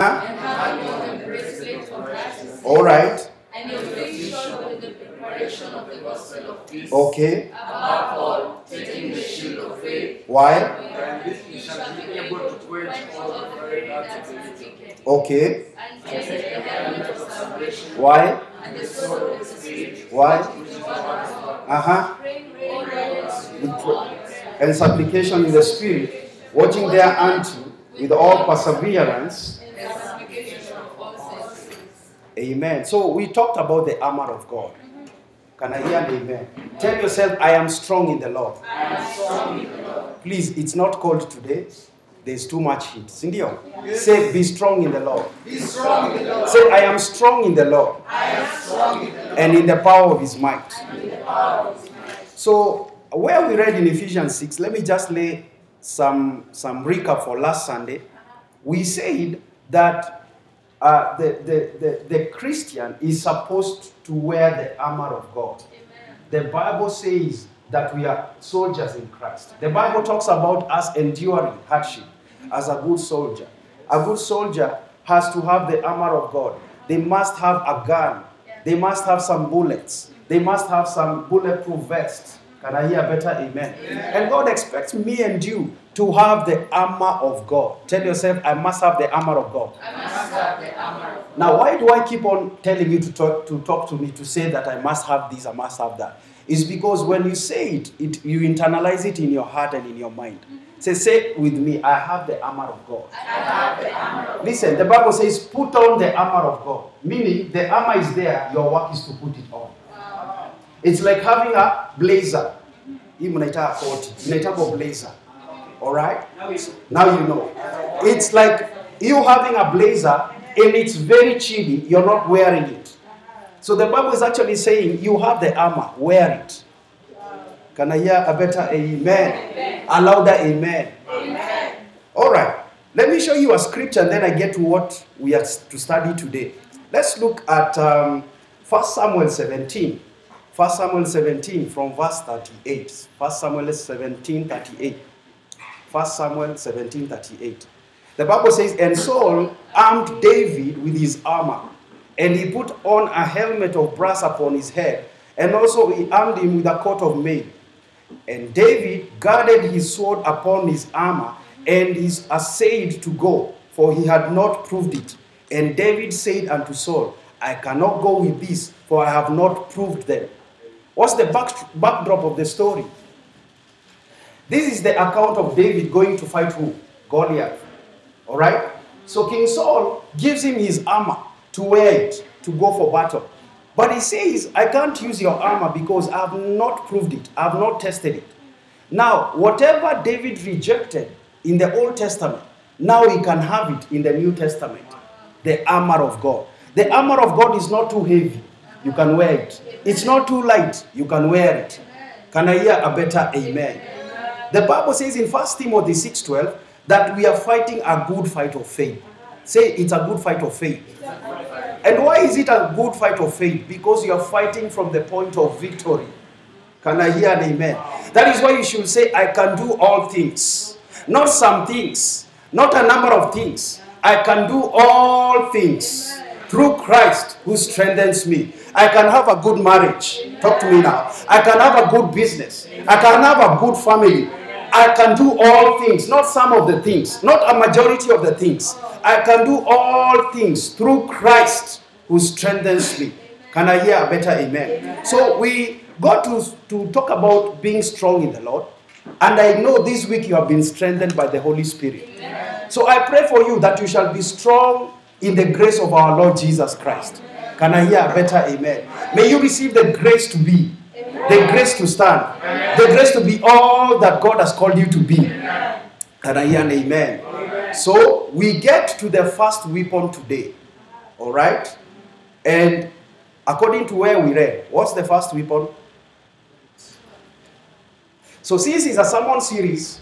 And how you have embraced righteousness. All right. And you being shod with the preparation of the gospel of peace. Okay. Above all, taking the shield of faith. Why? You shall be able to quench all the fiery darts of the wicked. Okay. And take the helmet of salvation. Why? And the sword of the Spirit. Why? And supplication in the Spirit, watching thereunto with all perseverance. Amen. So we talked about the armor of God. Mm-hmm. Can I hear an amen? Amen? Tell yourself, I am strong in the Lord. I am strong in the Lord. Please, it's not cold today. There's too much heat. Sindio? Yes. Say, be strong in the Lord. Be strong in the Lord. Say, I am strong in the Lord. I am strong in the Lord. And in the power of his might. And in the power of his might. So, where we read in Ephesians 6, let me just lay some recap for last Sunday. We said that the Christian is supposed to wear the armor of God. Amen. The Bible says that we are soldiers in Christ. The Bible talks about us enduring hardship as a good soldier. A good soldier has to have the armor of God. They must have a gun. They must have some bullets. They must have some bulletproof vests. Can I hear better? Amen. Amen. And God expects me and you to have the armor of God. Tell yourself, I must have the armor of God. I must have the armor of God. Now, why do I keep on telling you to talk to me, to say that I must have this, I must have that? It's because when you say it, you internalize it in your heart and in your mind. Mm-hmm. Say with me, I have the armor of God. I have the armor of God. Listen, the Bible says, put on the armor of God. Meaning, the armor is there, your work is to put it on. It's like having a blazer. Hii mnaita coat, mnaita blazer. All right? Now you know. It's like you having a blazer and it's very chilly. You're not wearing it. So the Bible is actually saying you have the armor. Wear it. Can I hear a better amen? A louder amen. Amen. All right. Let me show you a scripture and then I get to what we are to study today. Let's look at 1 Samuel 17. 1 Samuel 17 from verse 38. 1 Samuel 17:38. The Bible says, and Saul armed David with his armor, and he put on a helmet of brass upon his head, and also he armed him with a coat of mail. And David guarded his sword upon his armor, and he assayed to go, for he had not proved it. And David said unto Saul, I cannot go with this, for I have not proved them. What's the backdrop of the story? This is the account of David going to fight who? Goliath. Alright? So King Saul gives him his armor to wear it, to go for battle. But he says, I can't use your armor because I have not proved it. I have not tested it. Now, whatever David rejected in the Old Testament, now he can have it in the New Testament. The armor of God. The armor of God is not too heavy. You can wear it. It's not too light. You can wear it. Can I hear a better amen? The Bible says in 1 Timothy 6:12 that we are fighting a good fight of faith. Say, it's a good fight of faith. And why is it a good fight of faith? Because you are fighting from the point of victory. Can I hear an amen? That is why you should say, I can do all things. Not some things. Not a number of things. I can do all things. Through Christ who strengthens me. I can have a good marriage. Talk to me now. I can have a good business. I can have a good family. I can do all things, not some of the things, not a majority of the things. I can do all things through Christ who strengthens me. Can I hear a better amen? So we got to talk about being strong in the Lord. And I know this week you have been strengthened by the Holy Spirit. So I pray for you that you shall be strong in the grace of our Lord Jesus Christ. Can I hear a better amen? May you receive the grace to be, the grace to stand, the grace to be all that God has called you to be. Can I hear an amen? So we get to the first weapon today. All right? And according to where we read, what's the first weapon? So since it's a sermon series,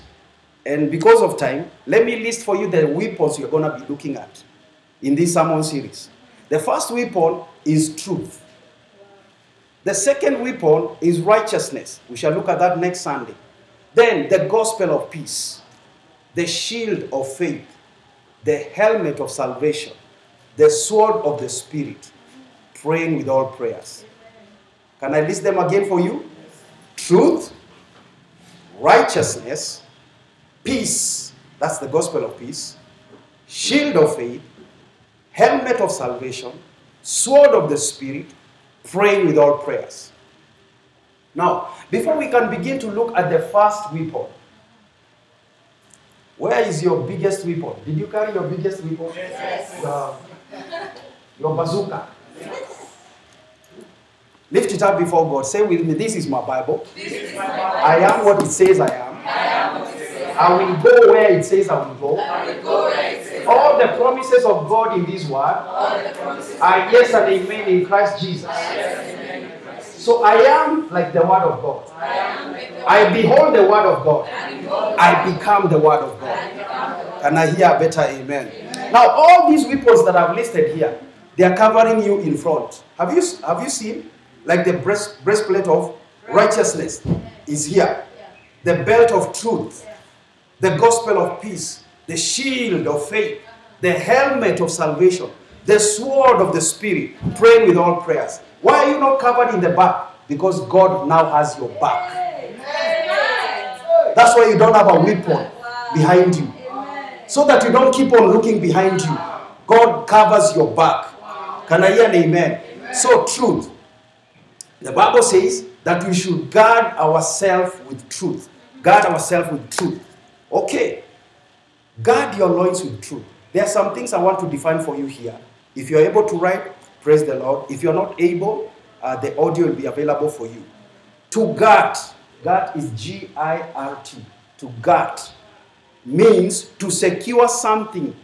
and because of time, let me list for you the weapons you're going to be looking at in this sermon series. The first weapon is truth. The second weapon is righteousness. We shall look at that next Sunday. Then the gospel of peace, the shield of faith, the helmet of salvation, the sword of the Spirit, praying with all prayers. Can I list them again for you? Truth, righteousness, peace, that's the gospel of peace, shield of faith, helmet of salvation, sword of the Spirit, praying with all prayers. Now, before we can begin to look at the first weapon, where is your biggest weapon? Did you carry your biggest weapon? Yes. Your bazooka. Yes. Lift it up before God. Say with me, this is my Bible. I am what it says I am. I will go where it says I will go. All the promises of God in this word are yes and amen in Christ Jesus. So I am like the Word of God. I behold the Word of God. I become the Word of God. Can I hear a better amen? Now all these weapons that I've listed here, they are covering you in front. Have you seen? Like the breastplate of righteousness is here. The belt of truth. The gospel of peace. The shield of faith. The helmet of salvation. The sword of the Spirit. Praying with all prayers. Why are you not covered in the back? Because God now has your back. Amen. That's why you don't have a weapon behind you. So that you don't keep on looking behind you. God covers your back. Can I hear an amen? Amen. So truth. The Bible says that we should guard ourselves with truth. Guard ourselves with truth. Okay. Guard your loins with truth. There are some things I want to define for you here. If you're able to write, praise the Lord. If you're not able, the audio will be available for you. To guard. Guard is G-I-R-T. To guard means to secure something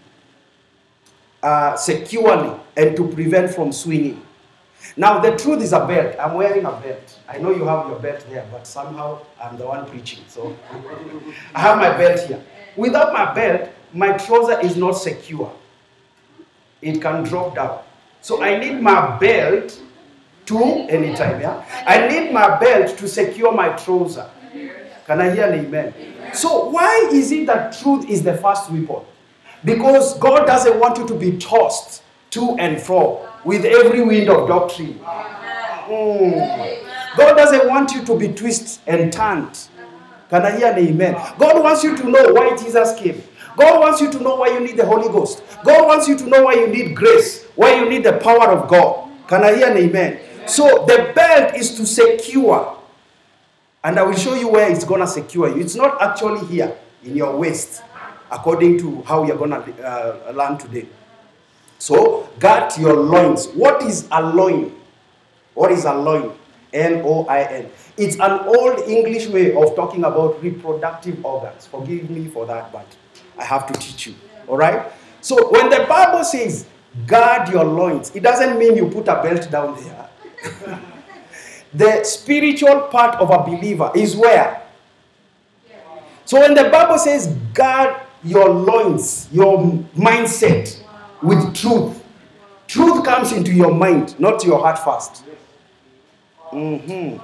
securely and to prevent from swinging. Now the truth is a belt. I'm wearing a belt. I know you have your belt there, but somehow I'm the one preaching. So I have my belt here. Without my belt, my trouser is not secure. It can drop down. So I need my belt to anytime. Yeah? I need my belt to secure my trouser. Can I hear an amen? So why is it that truth is the first weapon? Because God doesn't want you to be tossed to and fro with every wind of doctrine. God doesn't want you to be twisted and turned. Can I hear an amen? God wants you to know why Jesus came. God wants you to know why you need the Holy Ghost. God wants you to know why you need grace, why you need the power of God. Can I hear an amen? So the belt is to secure. And I will show you where it's going to secure you. It's not actually here in your waist, according to how you're going to learn today. So, guard your loins. What is a loin? What is a loin? L-O-I-N. It's an old English way of talking about reproductive organs. Forgive me for that, but I have to teach you. All right? So, when the Bible says, guard your loins, it doesn't mean you put a belt down there. The spiritual part of a believer is where? So, when the Bible says, guard your loins, your mindset with truth. Truth comes into your mind, not your heart first. It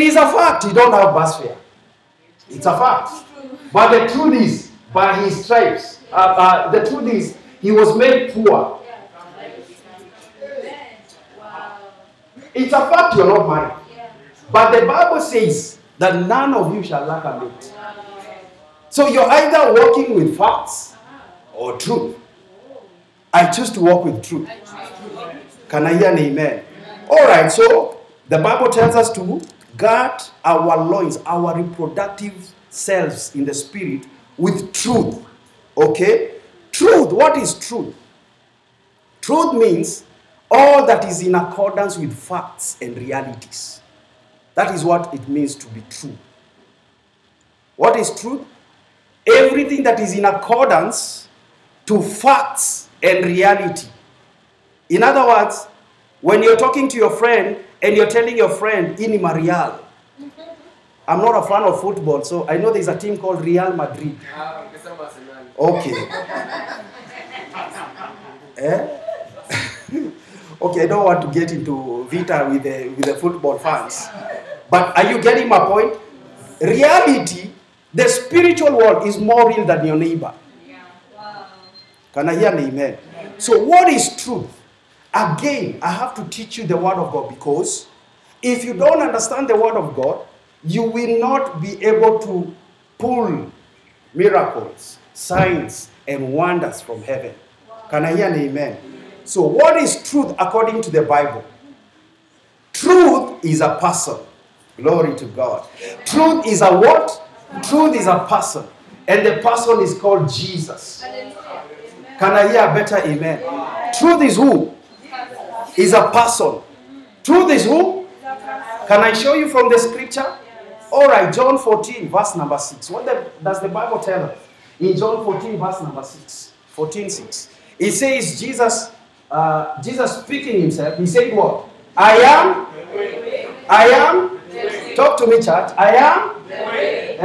is a fact you don't have bus fare. It's a fact. But the truth is, by his stripes, the truth is, he was made poor. It's a fact you're not married. But the Bible says that none of you shall lack a mate. So you're either walking with facts or truth. I choose to walk with truth. Can I hear an amen? All right, so the Bible tells us to guard our loins, our reproductive selves in the spirit with truth. Okay? Truth, what is truth? Truth means all that is in accordance with facts and realities. That is what it means to be true. What is truth? Everything that is in accordance to facts and reality. In other words, when you're talking to your friend and you're telling your friend, Inima Real. I'm not a fan of football, so I know there's a team called Real Madrid. Okay. Okay, I don't want to get into vita with the football fans. But are you getting my point? Reality, the spiritual world is more real than your neighbor. Can I hear an amen? So what is truth? Again, I have to teach you the word of God, because if you don't understand the word of God, you will not be able to pull miracles, signs, and wonders from heaven. Can I hear an amen? So what is truth according to the Bible? Truth is a person. Glory to God. Truth is a what? Truth is a person. And the person is called Jesus. Can I hear a better amen? Truth is who? Is a person. Truth is who? Can I show you from the scripture? All right, John 14, verse number 6. Does the Bible tell us? In John 14, verse number 6. 14:6. It says Jesus speaking himself, he said what? I am. Talk to me, church. I am the way.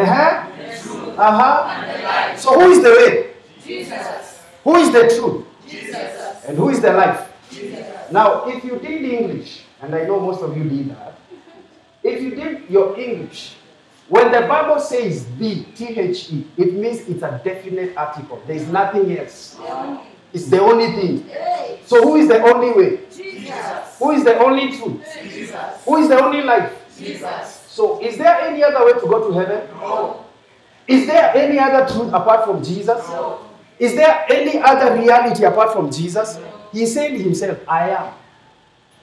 So who is the way? Jesus. Who is the truth? Jesus. And who is the life? Jesus. Now, if you did English, and I know most of you did that, if you did your English, when the Bible says the, T-H-E, it means it's a definite article. There is nothing else. Wow. It's the only thing. So who is the only way? Jesus. Who is the only truth? Jesus. Who is the only life? Jesus. So is there any other way to go to heaven? No. Is there any other truth apart from Jesus? No. Is there any other reality apart from Jesus? No. He said himself, I am.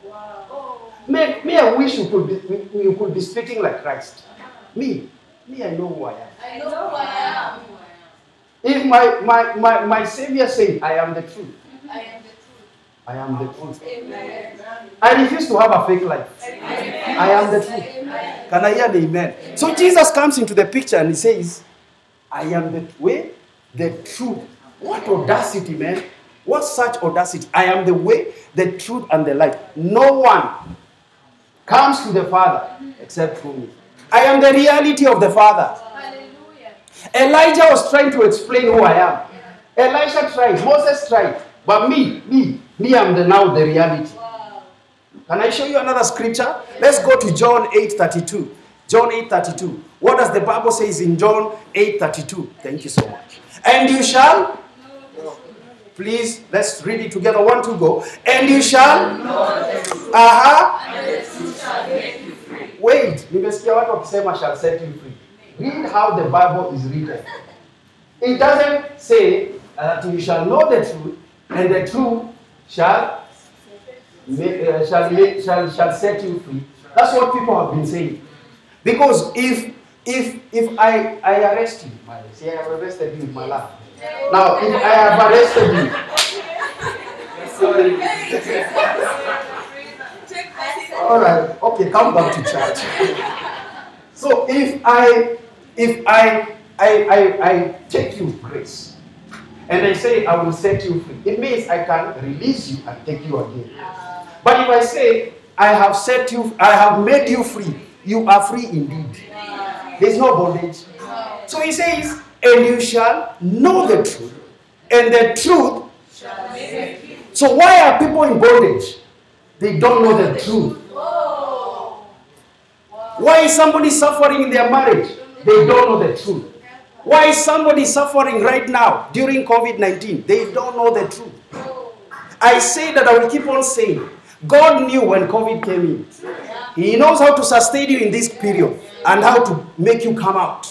Wow. Me, I wish you could be speaking like Christ. Me, I know who I am. I know who I am. If my Savior said, I am the truth. I am the truth. I am the truth. Amen. I refuse to have a fake life. Amen. I am the truth. Amen. Can I hear the amen? Amen? So Jesus comes into the picture and he says, I am the way, the truth. What audacity, man. What such audacity. I am the way, the truth, and the life. No one comes to the Father except through me. I am the reality of the Father. Hallelujah. Elijah was trying to explain who I am. Yeah. Elisha tried. Moses tried. But me, I am now the reality. Wow. Can I show you another scripture? Yeah. Let's go to John 8:32. John 8:32. What does the Bible say in John 8:32? Thank you so much. And you shall? Please, let's read it together. One, two, go. And you shall? Wait, nimesikia watu wakisema shall set you free. Read how the Bible is written. It doesn't say that you shall know the truth, and the truth shall set you free. That's what people have been saying. Because if I arrest you, see, I have arrested you with my life. Now, if I have arrested you, sorry. All right. Okay, come back to church. So if I take you grace, and I say I will set you free, it means I can release you and take you again. But if I say I have made you free, you are free indeed. There's no bondage. So he says, and you shall know the truth, and the truth shall make you. So why are people in bondage? They don't know the truth. Whoa. Wow. Why is somebody suffering in their marriage? They don't know the truth. Why is somebody suffering right now during COVID-19? They don't know the truth. I say that I will keep on saying, God knew when COVID came in. He knows how to sustain you in this period and how to make you come out.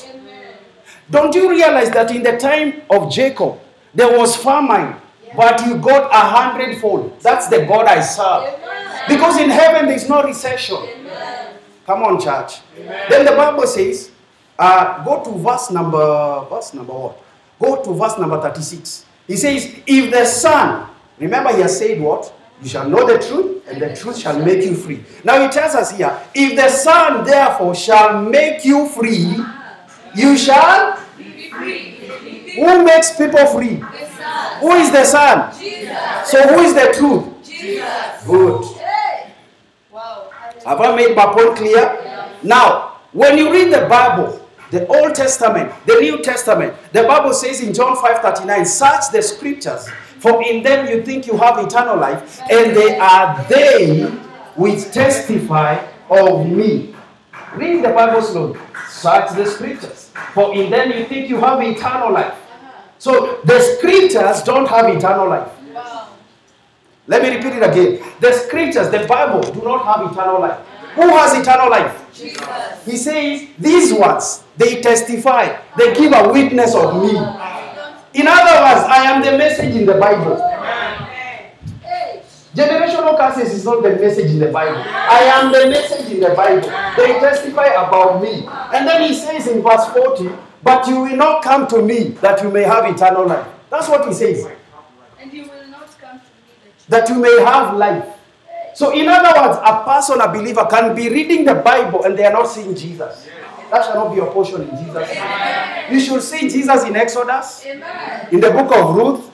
Don't you realize that in the time of Jacob, there was famine, but you got 100-fold. That's the God I serve. Because in heaven there is no recession. Amen. Come on, church. Amen. Then the Bible says, go to verse number what? Go to verse number 36. He says, if the Son, remember he has said what? You shall know the truth, and the truth shall make you free. Now he tells us here, if the Son therefore shall make you free, you shall be free. Who makes people free? Who is the Son? Jesus. So who is the truth? Jesus. Good. Have I made my point clear? Yeah. Now, when you read the Bible, the Old Testament, the New Testament, the Bible says in John 5:39, search the scriptures, for in them you think you have eternal life, and they are they which testify of me. Read the Bible slowly. Search the scriptures, for in them you think you have eternal life. So the scriptures don't have eternal life. Wow. Let me repeat it again. The scriptures, the Bible, do not have eternal life. Who has eternal life? Jesus. He says, these ones, they testify. They give a witness of me. In other words, I am the message in the Bible. Generational curses is not the message in the Bible. I am the message in the Bible. They testify about me. And then he says in verse 40, but you will not come to me that you may have eternal life. That's what he says. And you will not come to me that you may have life. So in other words, a person, a believer, can be reading the Bible and they are not seeing Jesus. That shall not be your portion in Jesus. You should see Jesus in Exodus, in the book of Ruth,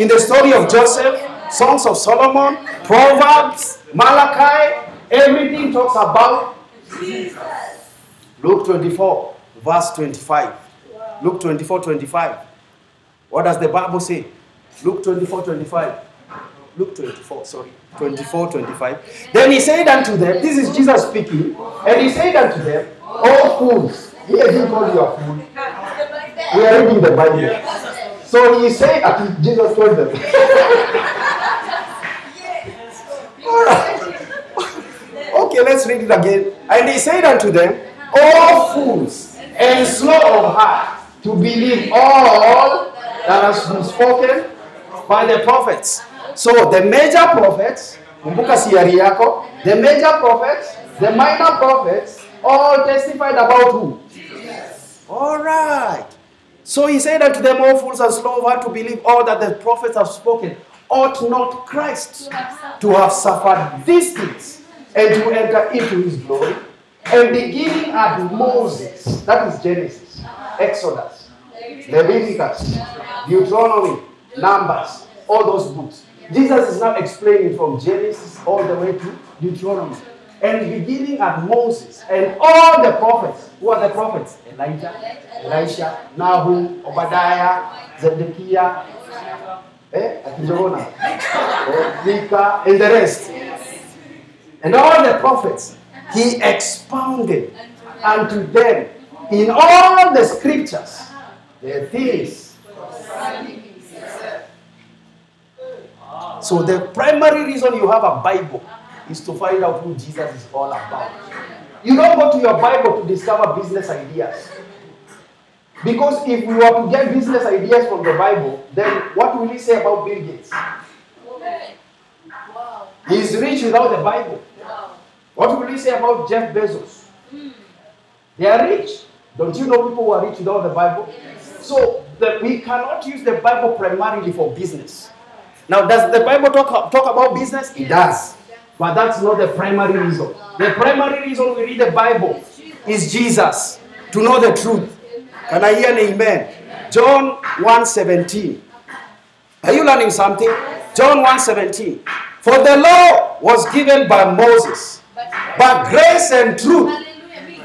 in the story of Joseph, Songs of Solomon, Proverbs, Malachi, everything talks about Jesus. Luke 24, verse 25. Wow. Luke 24, 25. What does the Bible say? Luke 24, 25. Luke 24, sorry. 24, 25. Then he said unto them, this is Jesus speaking, and he said unto them, oh fools, he didn't call you a fool. We are reading the Bible. So he said, Jesus told them. Okay, let's read it again. And he said unto them, all fools and slow of heart to believe all that has been spoken by the prophets. So the major prophets, the major prophets, the minor prophets, all testified about who? Jesus. All right. So he said unto them, all fools and slow of heart to believe all that the prophets have spoken. Ought not Christ to have suffered these things and to enter into his glory? And beginning at Moses, that is Genesis, Exodus, Leviticus, Deuteronomy, Numbers, all those books. Jesus is now explaining from Genesis all the way to Deuteronomy. And beginning at Moses and all the prophets. Who are the prophets? Elijah, Elisha, Nahum, Obadiah, Zedekiah, Micah, and the rest. And all the prophets, he expounded unto them in all the scriptures the things. So the primary reason you have a Bible is to find out who Jesus is all about. You don't go to your Bible to discover business ideas. Because if we were to get business ideas from the Bible, then what will he say about Bill Gates? Wow. He's rich without the Bible. Wow. What will he say about Jeff Bezos? Mm. They are rich. Don't you know people who are rich without the Bible? Yes. So we cannot use the Bible primarily for business. Now, does the Bible talk about business? It does. Yeah. But that's not the primary reason. Wow. The primary reason we read the Bible is Jesus, to know the truth. Can I hear an amen? Amen. John 1:17. Are you learning something? John 1:17. For the law was given by Moses, but grace and truth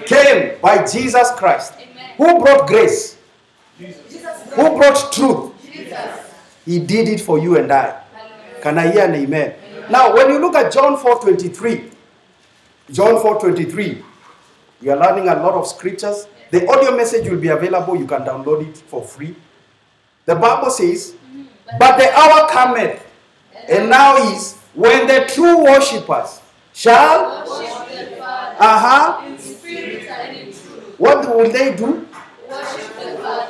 came by Jesus Christ. Amen. Who brought grace? Jesus. Who brought truth? Jesus. He did it for you and I. Hallelujah. Can I hear an amen? Amen? Now, when you look at John 4:23, you are learning a lot of scriptures. The audio message will be available. You can download it for free. The Bible says, but the hour cometh, and now is, when the true worshippers shall worship the Father in spirit and in truth. What will they do? Worship the Father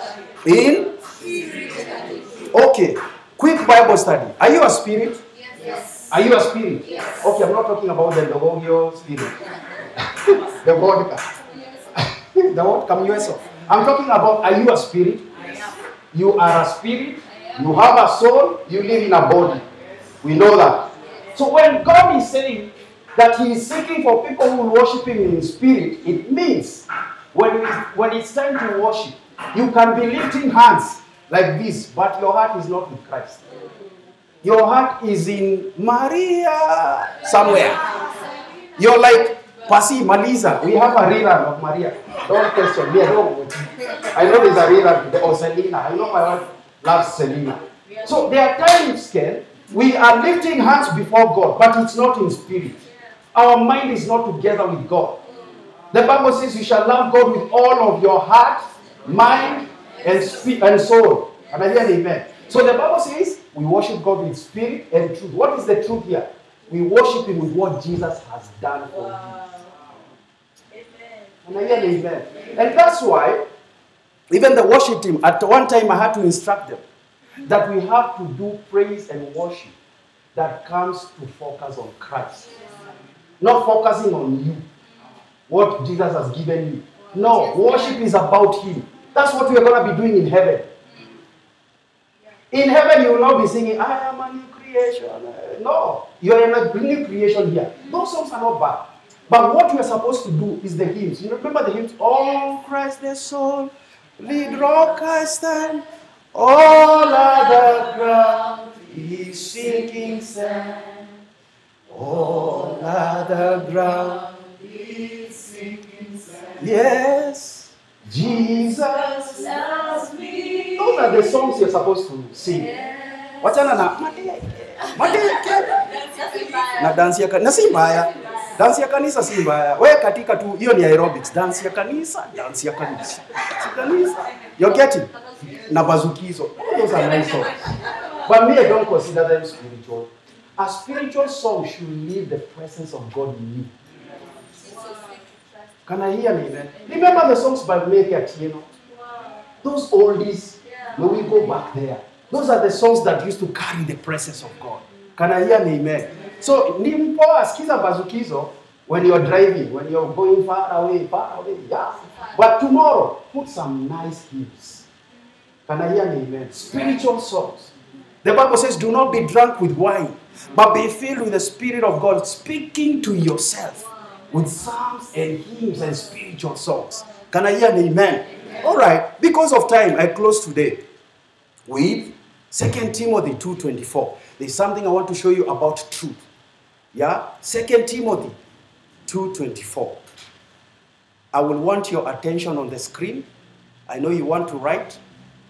in spirit and in truth. Okay. Quick Bible study. Are you a spirit? Yes. Are you a spirit? Yes. Okay, I'm not talking about the Dogogio spirit. The vodka. The word come yourself. I'm talking about, are you a spirit? Yes. You are a spirit. You have a soul. You live in a body. We know that. So when God is saying that he is seeking for people who worship him in spirit, it means when it's time to worship, you can be lifting hands like this, but your heart is not with Christ. Your heart is in Maria somewhere. You're like, Pasi, Maliza, we have a rerun of Maria. Don't question me. I know there's a rerun or Selena. I know my wife loves Selena. So there are times, Ken, we are lifting hands before God, but it's not in spirit. Our mind is not together with God. The Bible says you shall love God with all of your heart, mind, and soul. And I hear an amen. So the Bible says we worship God in spirit and truth. What is the truth here? We worship Him with what Jesus has done for you. And I hear an amen. And that's why even the worship team, at one time I had to instruct them that we have to do praise and worship that comes to focus on Christ. Not focusing on you, what Jesus has given you. No, worship is about Him. That's what we are going to be doing in heaven. In heaven, you will not be singing, I am a new creation. No, you are in a new creation here. Those songs are not bad. But what you are supposed to do is the hymns. You remember the hymns? Oh, Christ the soul, lead rock I stand. All other ground is sinking sand. All other ground is sinking sand. Yes, Jesus loves me. Those are the songs you're supposed to sing. Yes. What's another? Na dance ya kanisa si mbaya. Dance ya kanisa si mbaya. Wewe katika tu hiyo ni aerobics. Dance ya kanisa. You get it? Na bazukizo. Those are nice songs. But me, I don't consider them spiritual. A spiritual song should leave the presence of God in you. Can I hear me then? Remember the songs by Mary Atieno? Those oldies, when we go back there, those are the songs that used to carry the presence of God. Can I hear me amen? So, nimpoasikiza bazukizo when you're driving, when you're going far away, yeah. But tomorrow, put some nice hymns. Can I hear me amen? Spiritual songs. The Bible says, do not be drunk with wine, but be filled with the Spirit of God, speaking to yourself with psalms and hymns and spiritual songs. Can I hear an amen? All right. Because of time, I close today with 2 Timothy 2:24. There's something I want to show you about truth. Yeah? 2 Timothy 2:24. I will want your attention on the screen. I know you want to write.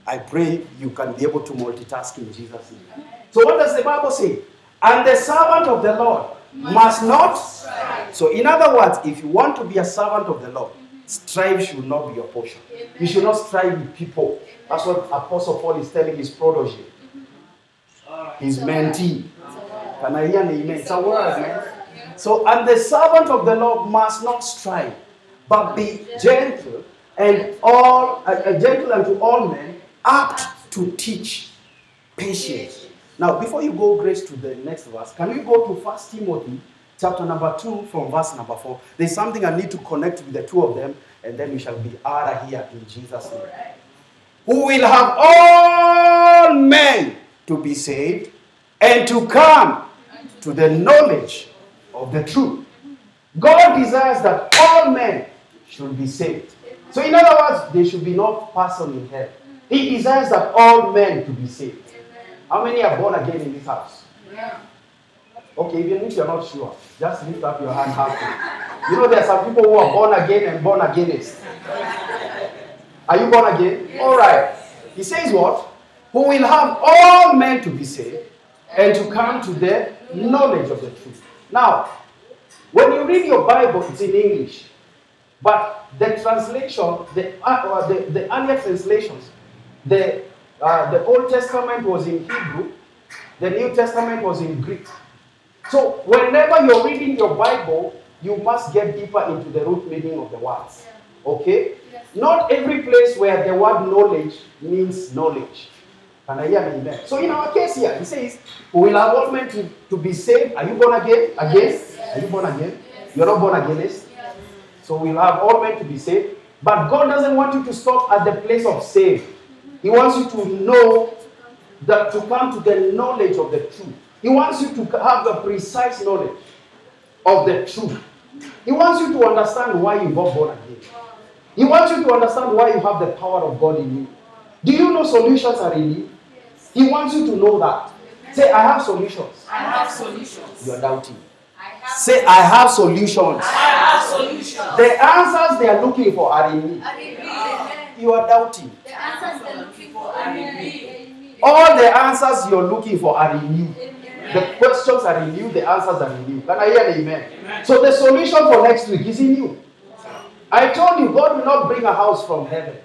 I pray you can be able to multitask in Jesus' name. So what does the Bible say? And the servant of the Lord must not strive. So in other words, if you want to be a servant of the Lord, strive should not be your portion. Amen. You should not strive with people. Amen. That's what Apostle Paul is telling his protege, his mentee. Can I hear an amen? It's a word, man. So, and the servant of the Lord must not strive, but be gentle and gentle unto all men, apt to teach, patience. Now, before you go, Grace, to the next verse, can we go to 1 Timothy chapter number 2 from verse number 4? There's something I need to connect with the two of them, and then we shall be out of here in Jesus' name. Right. Who will have all men to be saved and to come to the knowledge of the truth. God desires that all men should be saved. So in other words, there should be no person in hell. He desires that all men to be saved. Amen. How many are born again in this house? Yeah. Okay, even if you're not sure, just lift up your hand halfway. You know, there are some people who are born again and born againist. Are you born again? Yes. All right. He says what? Who will have all men to be saved and to come to the knowledge of the truth. Now, when you read your Bible, it's in English. But the translation, the earlier translations, the Old Testament was in Hebrew, the New Testament was in Greek. So whenever you're reading your Bible, you must get deeper into the root meaning of the words. Okay? Yes. Not every place where the word knowledge means knowledge. Can I hear an amen? So in our case here, he says, we will have all men to be saved. Are you born again? Yes. Are you born again? Yes. You're not born againist? Yes. So we'll have all men to be saved. But God doesn't want you to stop at the place of saved. He wants you to know that to come to the knowledge of the truth. He wants you to have the precise knowledge of the truth. He wants you to understand why you got born again. He wants you to understand why you have the power of God in you. Do you know solutions are in you? Yes. He wants you to know that. Say, I have solutions. I have solutions. You are doubting. Say, I have solutions. I have solutions. The answers they are looking for are in me. You are doubting. The answers they are looking for are in me. All the answers you are looking for are in you. Amen. The questions are in you. The answers are in you. Can I hear an amen? Amen. So the solution for next week is in you. Wow. I told you, God will not bring a house from heaven.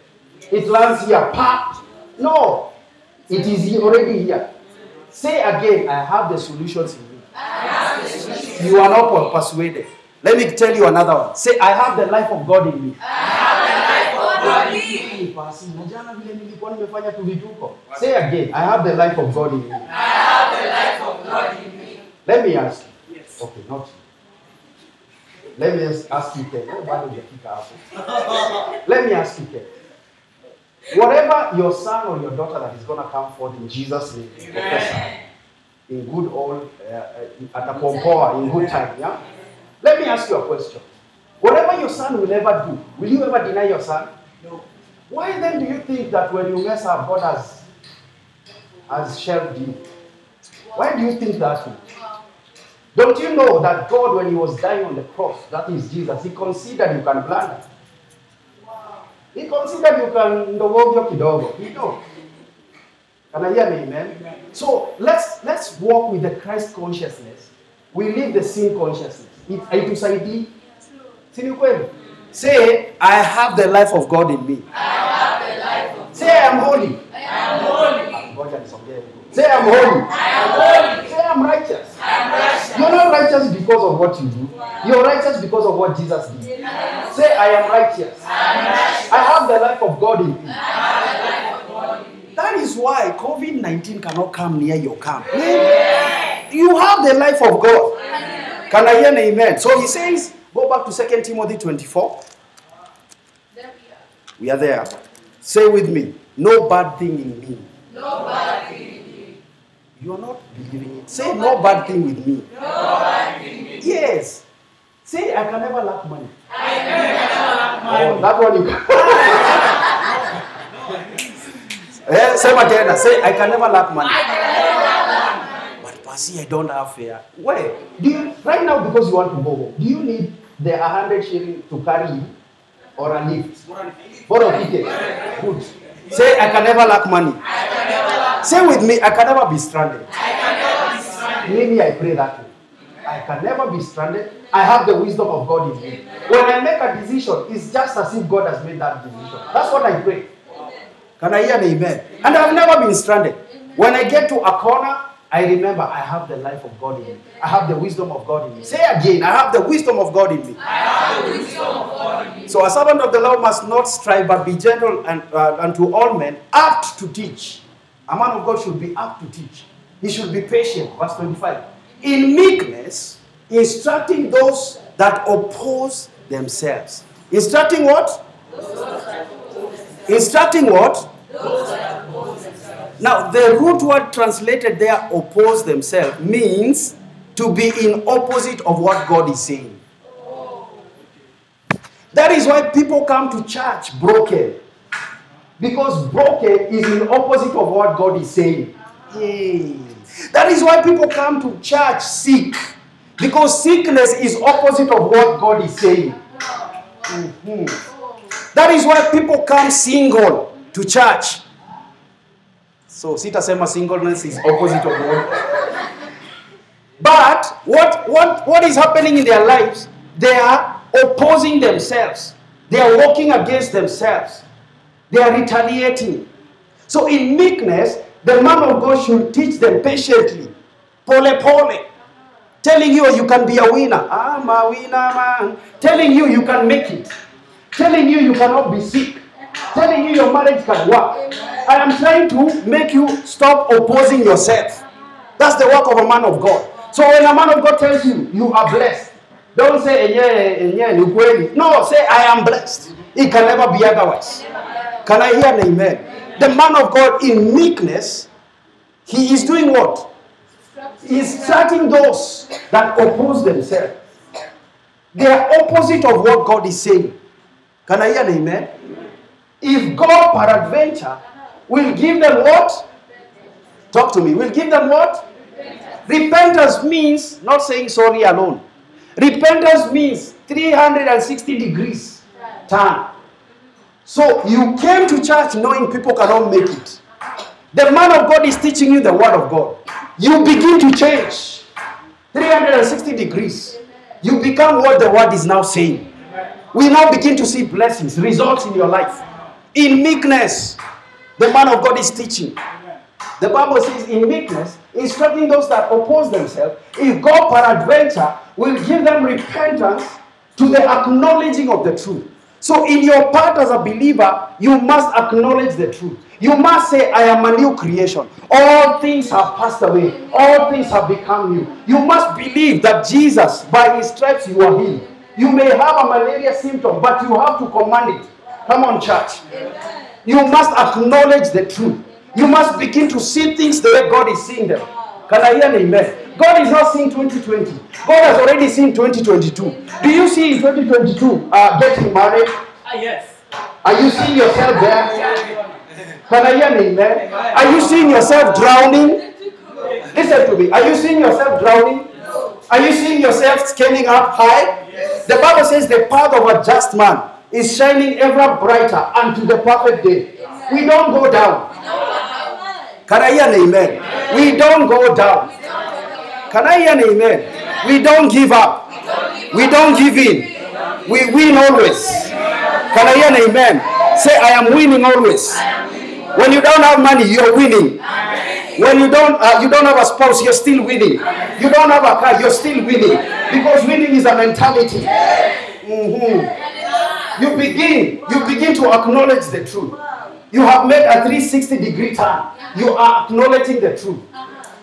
Yes. It lands here. No. It is already here. Say again, I have the solutions in you. I have the solutions. You are not persuaded. Let me tell you another one. Say, I have the life of God in me. I have the life of God in me. Say again, I have the life of God in me. I have the life of God in me. Let me ask you. Yes. Okay, not you. Let me ask you, let me ask you, whatever your son or your daughter that is going to come forth in Jesus' name, in good old, at a pompoa, in good time, yeah? Let me ask you a question. Whatever your son will ever do, will you ever deny your son? No. Why then do you think that when you mess up, God has shelved you? Why do you think that? Don't you know that God, when he was dying on the cross, that is Jesus, he considered you can plan. Wow. He considered you can ndogovyo kidogo. You know. Can I hear me, amen? So let's walk with the Christ consciousness. We leave the sin consciousness. It Say, I have the life of God in me. I have the life of God. Say, I am holy. I am holy. Say, I am holy. I am holy. Say, I am righteous. You're not righteous because of what you do. Wow. You're righteous because of what Jesus did. Yes. Say, I am righteous. I have the life of God in me. That is why COVID-19 cannot come near your camp. Yeah. You have the life of God. Yeah. Can I hear an amen? So he says, go back to 2 Timothy 24. We are there. Say with me, no bad thing in me. No bad thing. You are not believing it. Say, no bad thing with me. No bad thing with me. Yes. Say, I can never lack money. I can never lack money. Oh, that one you can. Say, Matilda, say, I can never lack money. I can never lack money. But, Pasi, I don't have fear. Why? Do you, right now, because you want to go home, do you need the 100 shilling to carry you or a lift? Borrow a ticket. Good. Say, I can never lack money. I can never lack money. Say with me, I can never be stranded. I can never be stranded. Maybe I pray that way. I can never be stranded. I have the wisdom of God in me. When I make a decision, it's just as if God has made that decision. That's what I pray. Can I hear an amen? And I've never been stranded. When I get to a corner, I remember I have the life of God in me. I have the wisdom of God in me. Say again, I have the wisdom of God in me. I have the wisdom of God in me. So a servant of the Lord must not strive, but be gentle and unto all men, apt to teach. A man of God should be apt to teach. He should be patient. Verse 25. In meekness, instructing those that oppose themselves. Instructing what? Instructing what? Those that oppose themselves. Now, the root word translated there, oppose themselves, means to be in opposite of what God is saying. That is why people come to church broken. Because broken is in opposite of what God is saying. Yay. That is why people come to church sick. Because sickness is opposite of what God is saying. Mm-hmm. That is why people come single to church. So, sitasema singleness is opposite of what. But what is happening in their lives? They are opposing themselves. They are walking against themselves. They are retaliating. So in meekness, the man of God should teach them patiently. Pole pole. Telling you can be a winner. I'm a winner, man. Telling you can make it. Telling you cannot be sick. Telling you your marriage can work. I am trying to make you stop opposing yourself. That's the work of a man of God. So when a man of God tells you, you are blessed. Don't say, no, say, I am blessed. It can never be otherwise. Can I hear an amen? Amen? The man of God in meekness, he is doing what? He's instructing those that oppose themselves. They are opposite of what God is saying. Can I hear an amen? Amen. If God peradventure will give them what? Talk to me. Will give them what? Repentance. Repentance means not saying sorry alone. Repentance means 360 degrees turn. So you came to church knowing people cannot make it. The man of God is teaching you the word of God. You begin to change. 360 degrees. You become what the word is now saying. We now begin to see blessings, results in your life. In meekness, the man of God is teaching. The Bible says in meekness, instructing those that oppose themselves, if God peradventure will give them repentance to the acknowledging of the truth. So in your part as a believer, you must acknowledge the truth. You must say, I am a new creation. All things have passed away. All things have become new. You must believe that Jesus, by his stripes, you are healed. You may have a malaria symptom, but you have to command it. Come on, church. You must acknowledge the truth. You must begin to see things the way God is seeing them. Can I hear an amen? God is not seeing 2020. God has already seen 2022. Do you see in 2022 getting married? Yes. Are you seeing yourself there? Can I hear an amen? Are you seeing yourself drowning? Listen to me. Are you seeing yourself drowning? Are you seeing yourself scaling up high? Yes. The Bible says the path of a just man is shining ever brighter unto the perfect day. Yes. We don't go down. Can I hear an amen? Yes. We don't go down. Yes. Can I hear an amen? Yes. We don't give up. We don't give in. We win always. Yes. Can I hear an amen? Yes. Say, I am winning always. When you don't have money, you're winning. When you don't have a spouse, you're still winning. You don't have a car, you're still winning. Because winning is a mentality. Mm-hmm. You begin to acknowledge the truth. You have made a 360-degree turn. You are acknowledging the truth.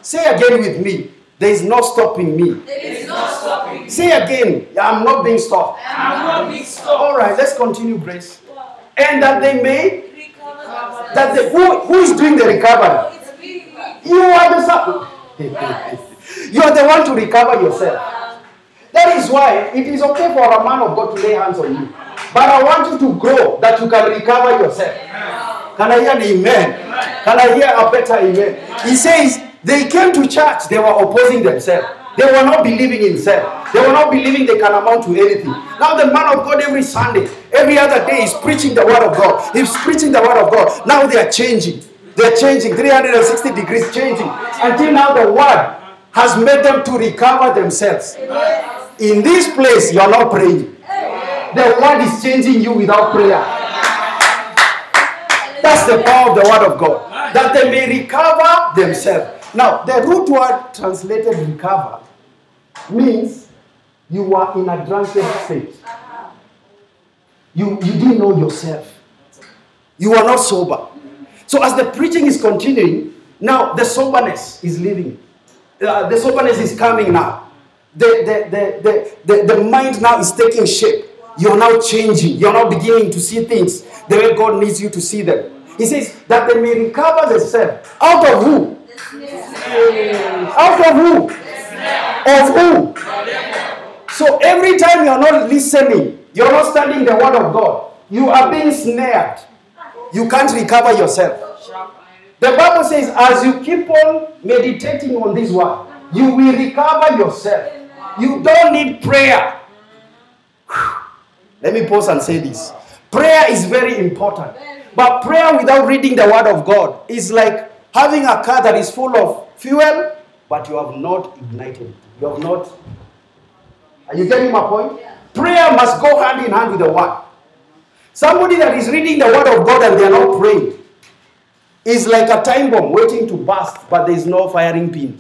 Say again with me, there is no stopping me. There is no stopping me. Say again, I'm not being stopped. I'm not being stopped. All right, let's continue, Grace. And that they may recover. Who is doing the recovery? You are the one to recover yourself. That is why it is okay for a man of God to lay hands on you. But I want you to grow that you can recover yourself. Can I hear an amen? Can I hear a better amen? He says, they came to church, they were opposing themselves. They were not believing in self. They were not believing they can amount to anything. Now the man of God every Sunday, every other day is preaching the word of God. He's preaching the word of God. Now they are changing. They're changing, 360 degrees changing. Until now the word has made them to recover themselves. In this place, you're not praying. The word is changing you without prayer. That's the power of the word of God. That they may recover themselves. Now, the root word translated recover means you are in a drunken state. You didn't know yourself. You are not sober. So as the preaching is continuing, now the soberness is leaving. The soberness is coming now. The mind now is taking shape. You're now changing. You're now beginning to see things the way God needs you to see them. He says that they may recover themselves. Out of who? Out of who? Of who? So every time you're not listening, you're not studying the word of God, you are being snared. You can't recover yourself. The Bible says, as you keep on meditating on this word, you will recover yourself. You don't need prayer. Let me pause and say this. Prayer is very important. But prayer without reading the word of God is like having a car that is full of fuel, but you have not ignited it. You have not. Are you getting my point? Prayer must go hand in hand with the word. Somebody that is reading the word of God and they are not praying is like a time bomb waiting to burst, but there is no firing pin.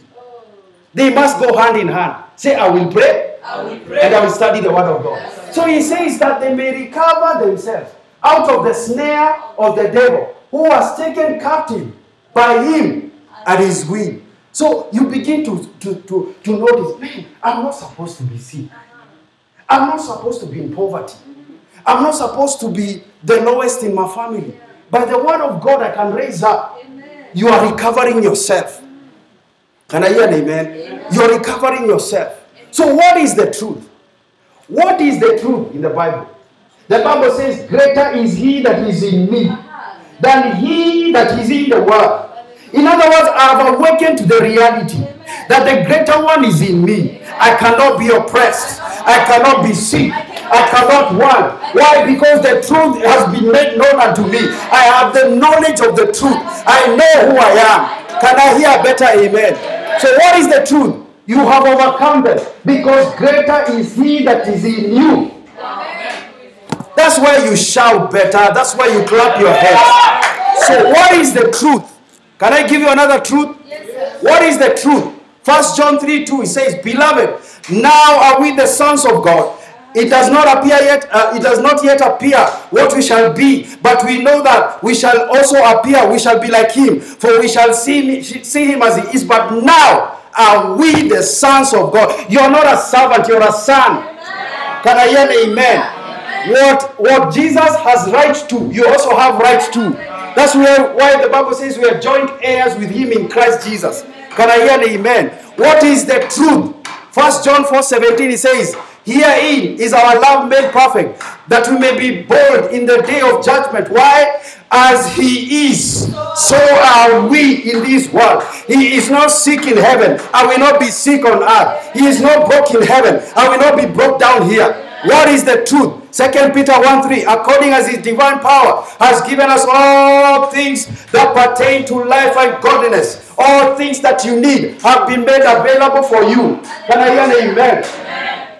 They must go hand in hand. Say, I will pray. And I will study the word of God. So he says that they may recover themselves out of the snare of the devil, who was taken captive by him at his will. So you begin to notice, man, I'm not supposed to be sick. I'm not supposed to be in poverty. I'm not supposed to be the lowest in my family. By the word of God, I can raise up. Amen. You are recovering yourself. Can I hear an amen? Amen. You are recovering yourself. So what is the truth? What is the truth in the Bible? The Bible says, greater is he that is in me than he that is in the world. In other words, I have awakened to the reality that the greater one is in me. I cannot be oppressed. I cannot be sick. I cannot want. Why? Because the truth has been made known unto me. I have the knowledge of the truth. I know who I am. Can I hear a better amen? So what is the truth? You have overcome them because greater is he that is in you. That's why you shout better. That's why you clap your hands. So what is the truth? Can I give you another truth? Yes, what is the truth? 1 John 3:2, it says, Beloved, now are we the sons of God. It does not yet appear what we shall be, but we know that we shall also appear, we shall be like him, for we shall see him as he is. But now are we the sons of God. You are not a servant, you are a son. Amen. Can I hear an amen? Amen. What Jesus has right to, you also have right to. That's why the Bible says we are joint heirs with him in Christ Jesus. Can I hear an amen? What is the truth? 1 John 4:17, it says, Herein is our love made perfect, that we may be bold in the day of judgment. Why? As he is, so are we in this world. He is not sick in heaven, I will not be sick on earth. He is not broke in heaven, I will not be broke down here. What is the truth? 2 Peter 1:3, according as his divine power has given us all things that pertain to life and godliness. All things that you need have been made available for you. Can I hear an amen?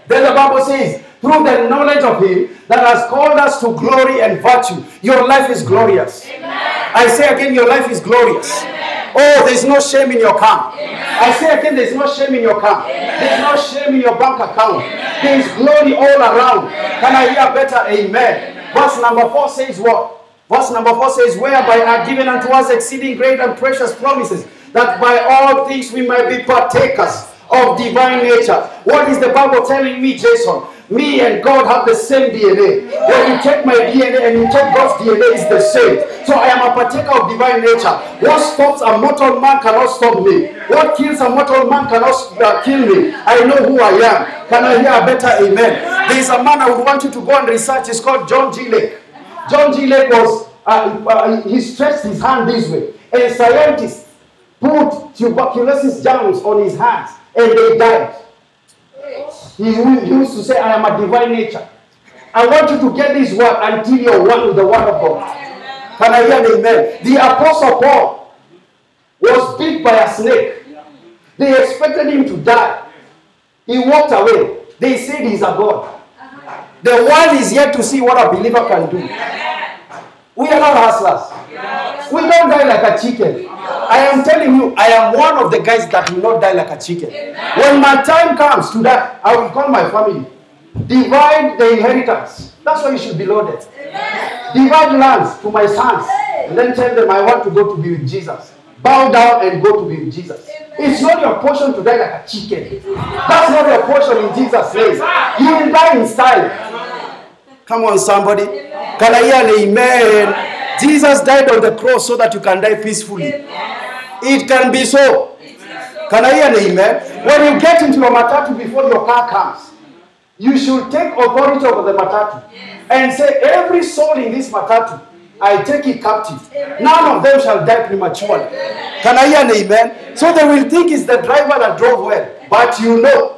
Then the Bible says, through the knowledge of him that has called us to glory and virtue. Your life is glorious. Amen. I say again, your life is glorious. Amen. Oh, there's no shame in your camp. I say again, there's no shame in your camp. There's no shame in your bank account. There's glory all around. Amen. Can I hear better? Amen. Amen. Verse number 4 says what? Verse number 4 says, whereby are given unto us exceeding great and precious promises, that by all things we might be partakers of divine nature. What is the Bible telling me, Jason? Me and God have the same DNA. When you take my DNA and you take God's DNA, it's the same. So I am a partaker of divine nature. What stops a mortal man cannot stop me. What kills a mortal man cannot kill me. I know who I am. Can I hear a better amen? There is a man I would want you to go and research. He's called John G. Lake. John G. Lake was, he stretched his hand this way. And scientists put tuberculosis germs on his hands. And they died. He used to say, I am a divine nature. I want you to get this word until you're one with the word of God. Can I hear an amen? The apostle Paul was bit by a snake. They expected him to die. He walked away. They said he's a god. The world is yet to see what a believer can do. We are not hustlers. We don't die like a chicken. I am telling you, I am one of the guys that will not die like a chicken. Amen. When my time comes to that, I will call my family. Divide the inheritance. That's why you should be loaded. Amen. Divide lands to my sons. And then tell them I want to go to be with Jesus. Bow down and go to be with Jesus. Amen. It's not your portion to die like a chicken. That's not your portion in Jesus' name. You will die in style. Come on, somebody. Amen. Can I hear an amen? Jesus died on the cross so that you can die peacefully. Amen. It can be so. Amen. Can I hear an amen? When you get into your matatu before your car comes, you should take authority over the matatu. Yes. And say, every soul in this matatu, I take it captive. Amen. None of them shall die prematurely. Amen. Can I hear an amen? Amen? So they will think it's the driver that drove well. But you know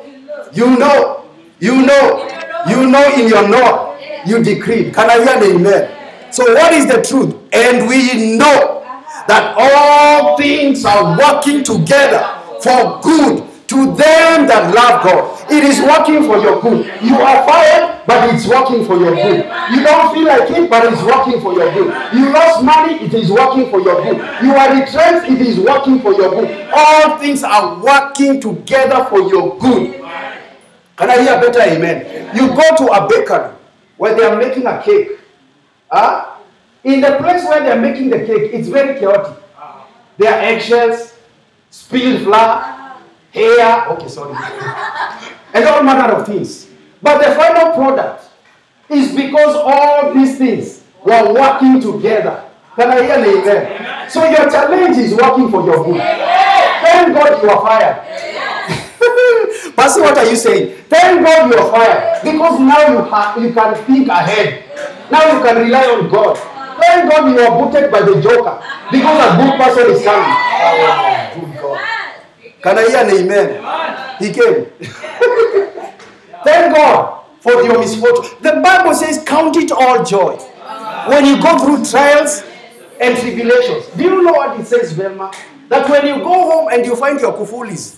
in your know, you decreed. Can I hear an amen? So what is the truth? And we know that all things are working together for good to them that love God. It is working for your good. You are fired, but it's working for your good. You don't feel like it, but it's working for your good. You lost money, it is working for your good. You are retrenched, it is working for your good. All things are working together for your good. Can I hear better amen? You go to a bakery where they are making a cake. In the place where they are making the cake, it's very chaotic. There are eggshells, spilled flour, hair, and all manner of things. But the final product is because all these things were working together. Can I hear an amen? So your challenge is working for your good. Thank God you are fired. But see, what are you saying? Thank God you are fired, because now you can think ahead. Now you can rely on God. Thank God you are booted by the joker, because a good person is coming. Oh, good God. Can I hear an amen? He came. Thank God for your misfortune. The Bible says, count it all joy when you go through trials and tribulations. Do you know what it says, Velma? That when you go home and you find your kufulis,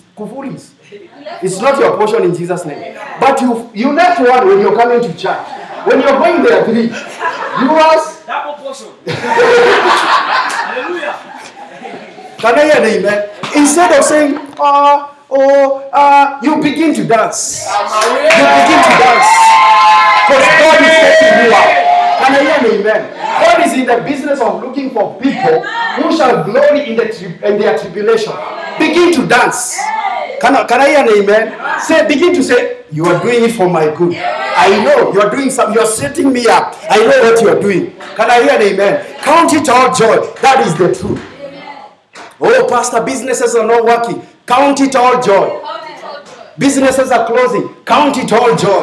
it's not your portion in Jesus' name. But you left one when you're coming to church. When you're going there, three. You ask. Double portion. Hallelujah. Can I hear an amen? Instead of saying, you begin to dance. You begin to dance. Because God is taking you out. Can I hear an amen? God is in the business of looking for people who shall glory in their tribulation. Begin to dance. Can I hear an amen? Say, begin to say, you are doing it for my good. I know you are doing something. You are setting me up. I know what you are doing. Can I hear an amen? Count it all joy. That is the truth. Oh, pastor, businesses are not working. Count it all joy. Businesses are closing. Count it all joy.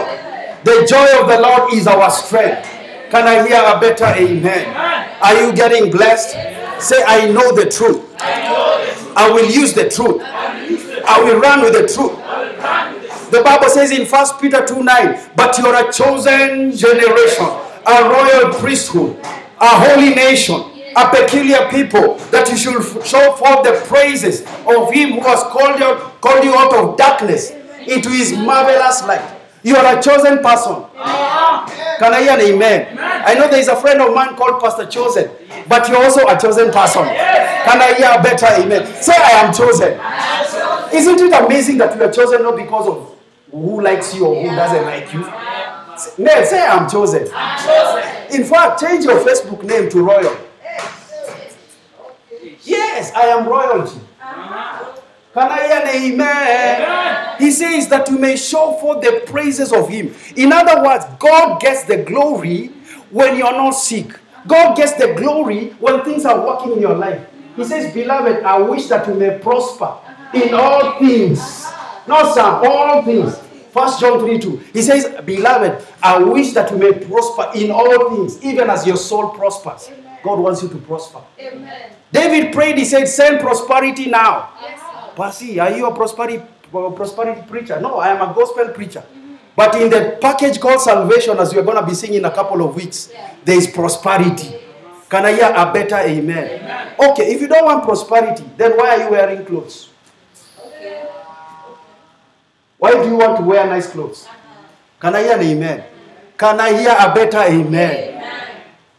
The joy of the Lord is our strength. Can I hear a better amen? Are you getting blessed? Say, I know the truth. I will use the truth. I will run with the truth. The Bible says in 1 Peter 2:9, but you are a chosen generation, a royal priesthood, a holy nation, a peculiar people, that you should show forth the praises of him who has called you out of darkness into his marvelous light. You are a chosen person. Can I hear an amen? I know there is a friend of mine called Pastor Chosen, but you're also a chosen person. Can I hear a better amen? Say, I am chosen. Isn't it amazing that you are chosen not because of who likes you or who doesn't like you? Say, I am chosen. In fact, change your Facebook name to Royal. Yes, I am royalty. Can I hear an amen? He says that you may show forth the praises of him. In other words, God gets the glory when you're not sick. God gets the glory when things are working in your life. He says, beloved, I wish that you may prosper in all things. Not some, all things. 1 John 3:2. He says, beloved, I wish that you may prosper in all things, even as your soul prospers. God wants you to prosper. Amen. David prayed, he said, send prosperity now. Yes. Pasi, are you a prosperity preacher? No, I am a gospel preacher. Mm-hmm. But in the package called salvation, as you're going to be seeing in a couple of weeks, there is prosperity. Yes. Can I hear a better amen? Amen? Okay, if you don't want prosperity, then why are you wearing clothes? Okay. Why do you want to wear nice clothes? Uh-huh. Can I hear an amen? Can I hear a better amen? Amen.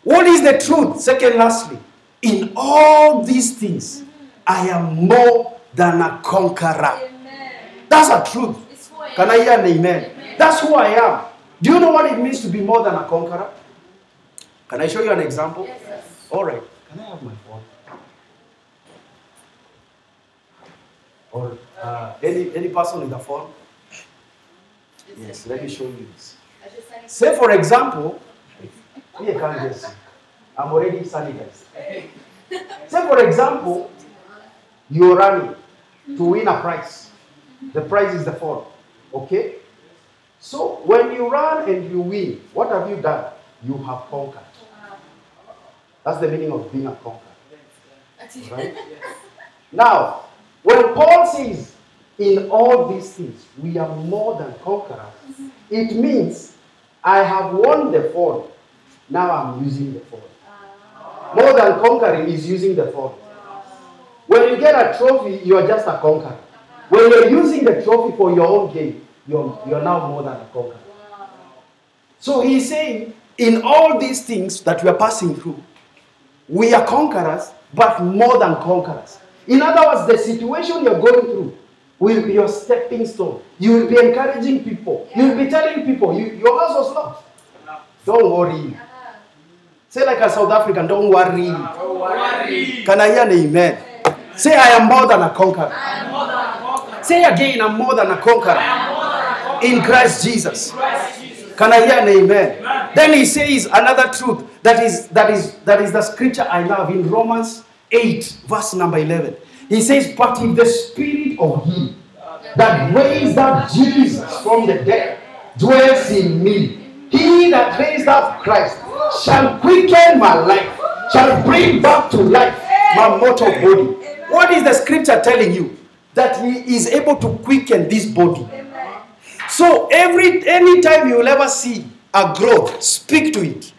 What is the truth? Second, lastly, in all these things, I am more than a conqueror. Amen. That's a truth. Can I hear an amen? Amen? That's who I am. Do you know what it means to be more than a conqueror? Can I show you an example? Yes, all right. Can I have my phone? Or any person with a phone? Yes, let me show you this. Say, for example, I can't guess. I'm already sanitized. Say, for example, you're running to win a prize. The prize is the phone. Okay? So, when you run and you win, what have you done? You have conquered. That's the meaning of being a conqueror. Right? Now, when Paul says, in all these things, we are more than conquerors, it means I have won the phone. Now I'm using the phone. More than conquering is using the phone. When you get a trophy, you are just a conqueror. When you're using the trophy for your own gain, you're now more than a conqueror. So he's saying, in all these things that we are passing through, we are conquerors, but more than conquerors. In other words, the situation you're going through will be your stepping stone. You will be encouraging people. You will be telling people, your house was locked. Don't worry. Say like a South African, don't worry. Don't worry. Can I hear an amen? Amen? Say, I am more than a conqueror. Say again, I'm more than a conqueror. In Christ Jesus. Can I hear an amen? Amen? Then he says another truth that is the scripture I love in Romans 8, verse number 11. He says, but if the spirit of him that raised up Jesus from the dead dwells in me, he that raised up Christ shall quicken my life, shall bring back to life my mortal body. What is the scripture telling you? That he is able to quicken this body. So any time you will ever see a growth, speak to it.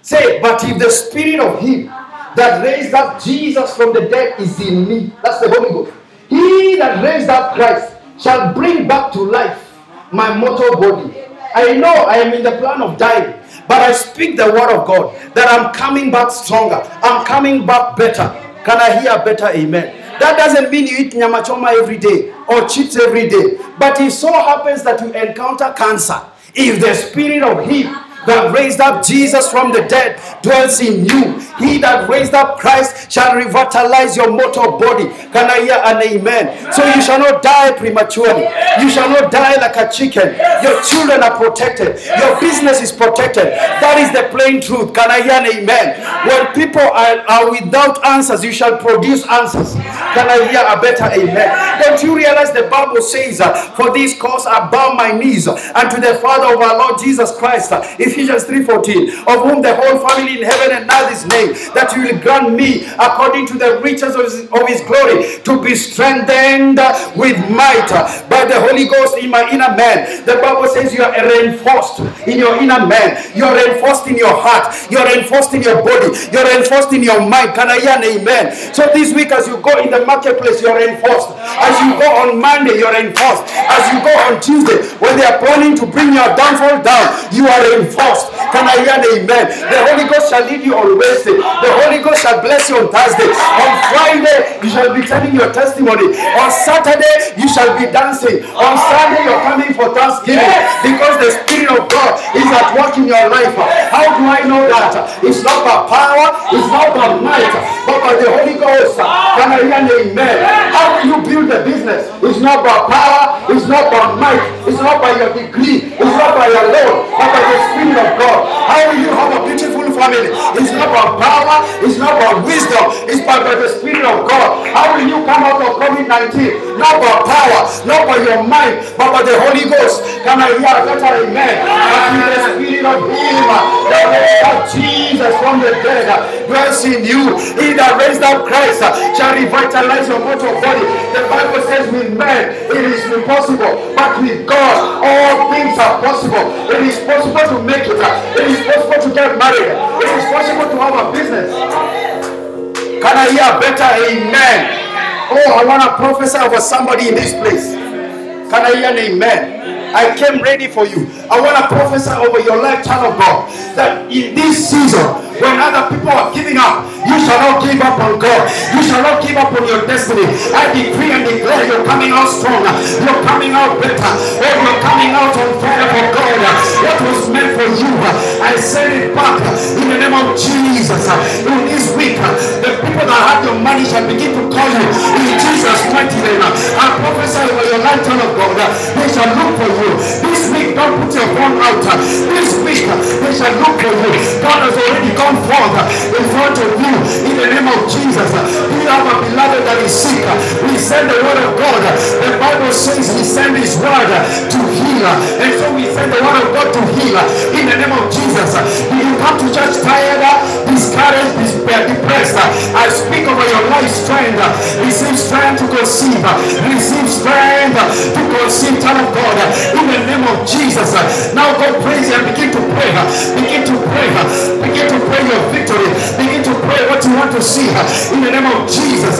Say, but if the spirit of him that raised up Jesus from the dead is in me, that's the Holy Ghost, he that raised up Christ shall bring back to life my mortal body. I know I am in the plan of dying, but I speak the word of God that I'm coming back stronger. I'm coming back better. Can I hear a better amen? That doesn't mean you eat nyama choma every day or chips every day. But if so happens that you encounter cancer, if the spirit of He that raised up Jesus from the dead dwells in you, He that raised up Christ shall revitalize your mortal body. Can I hear an amen? So you shall not die prematurely. You shall not die like a chicken. Your children are protected. Your business is protected. That is the plain truth. Can I hear an amen? When people are without answers, you shall produce answers. Can I hear a better amen? Don't you realize the Bible says, for this cause I bow my knees unto the Father of our Lord Jesus Christ, Ephesians 3:14, of whom the whole family in heaven and earth is named, that you will grant me, according to the riches of His glory, to be strengthened with might by the Holy Ghost in my inner man. The Bible says you are reinforced in your inner man. You are reinforced in your heart. You are reinforced in your body. You are reinforced in your mind. Can I hear an amen? So this week, as you go in the marketplace, you are reinforced. As you go on Monday, you are reinforced. As you go on Tuesday, when they are planning to bring your downfall down, you are reinforced. Can I hear an amen? The Holy Ghost shall lead you on Wednesday. The Holy Ghost shall bless you on Thursday. On Friday, you shall be telling your testimony. On Saturday, you shall be dancing. On Sunday, you're coming for Thanksgiving, because the Spirit of God is at work in your life. How do I know that? It's not by power, it's not by might, but by the Holy Ghost. Can I hear an amen? How do you build a business? It's not by power, it's not by might, it's not by your degree, it's not by your loan, but by the Spirit of God. How will you have a beautiful family? It's not about power, it's not about wisdom, it's by the Spirit of God. How will you come out of COVID-19? Not by power, not by your mind, but by the Holy Ghost. Can I hear a better amen? And the Spirit of Him that raised up Jesus from the dead dwells in you. He that raised up Christ shall revitalize your mortal body. The Bible says with man it is impossible, but with God all things are possible. It is possible to make it. It is possible to get married. It is possible to have a business. Can I hear a better amen? Oh, I want to prophesy over somebody in this place. Can I hear an amen? I came ready for you. I want to prophesy over your life, child of God, that in this season, when other people are giving up, you shall not give up on God. You shall not give up on your destiny. I decree and declare you're coming out stronger. You're coming out better. Or you're coming out on fire for God. What was meant for you, I send it back in the name of Jesus. In this week, the people that have your money shall begin to call you in Jesus' mighty name. I prophesy over your life, child of God. They shall look for you. This week, don't put your phone out. This week, they shall look for you. God has already gone forth in front of you in the name of Jesus. We have a beloved that is sick. We send the word of God. The Bible says He sent His word to heal. And so we send the word of God to heal in the name of Jesus. If you come to church tired, discouraged, depressed, I speak over your life strength. Receive strength to conceive. Receive strength to conceive, child of God, in the name of Jesus. Now go praise and begin to pray. Begin to pray. Begin to pray your victory. Begin to pray what you want to see in the name of Jesus.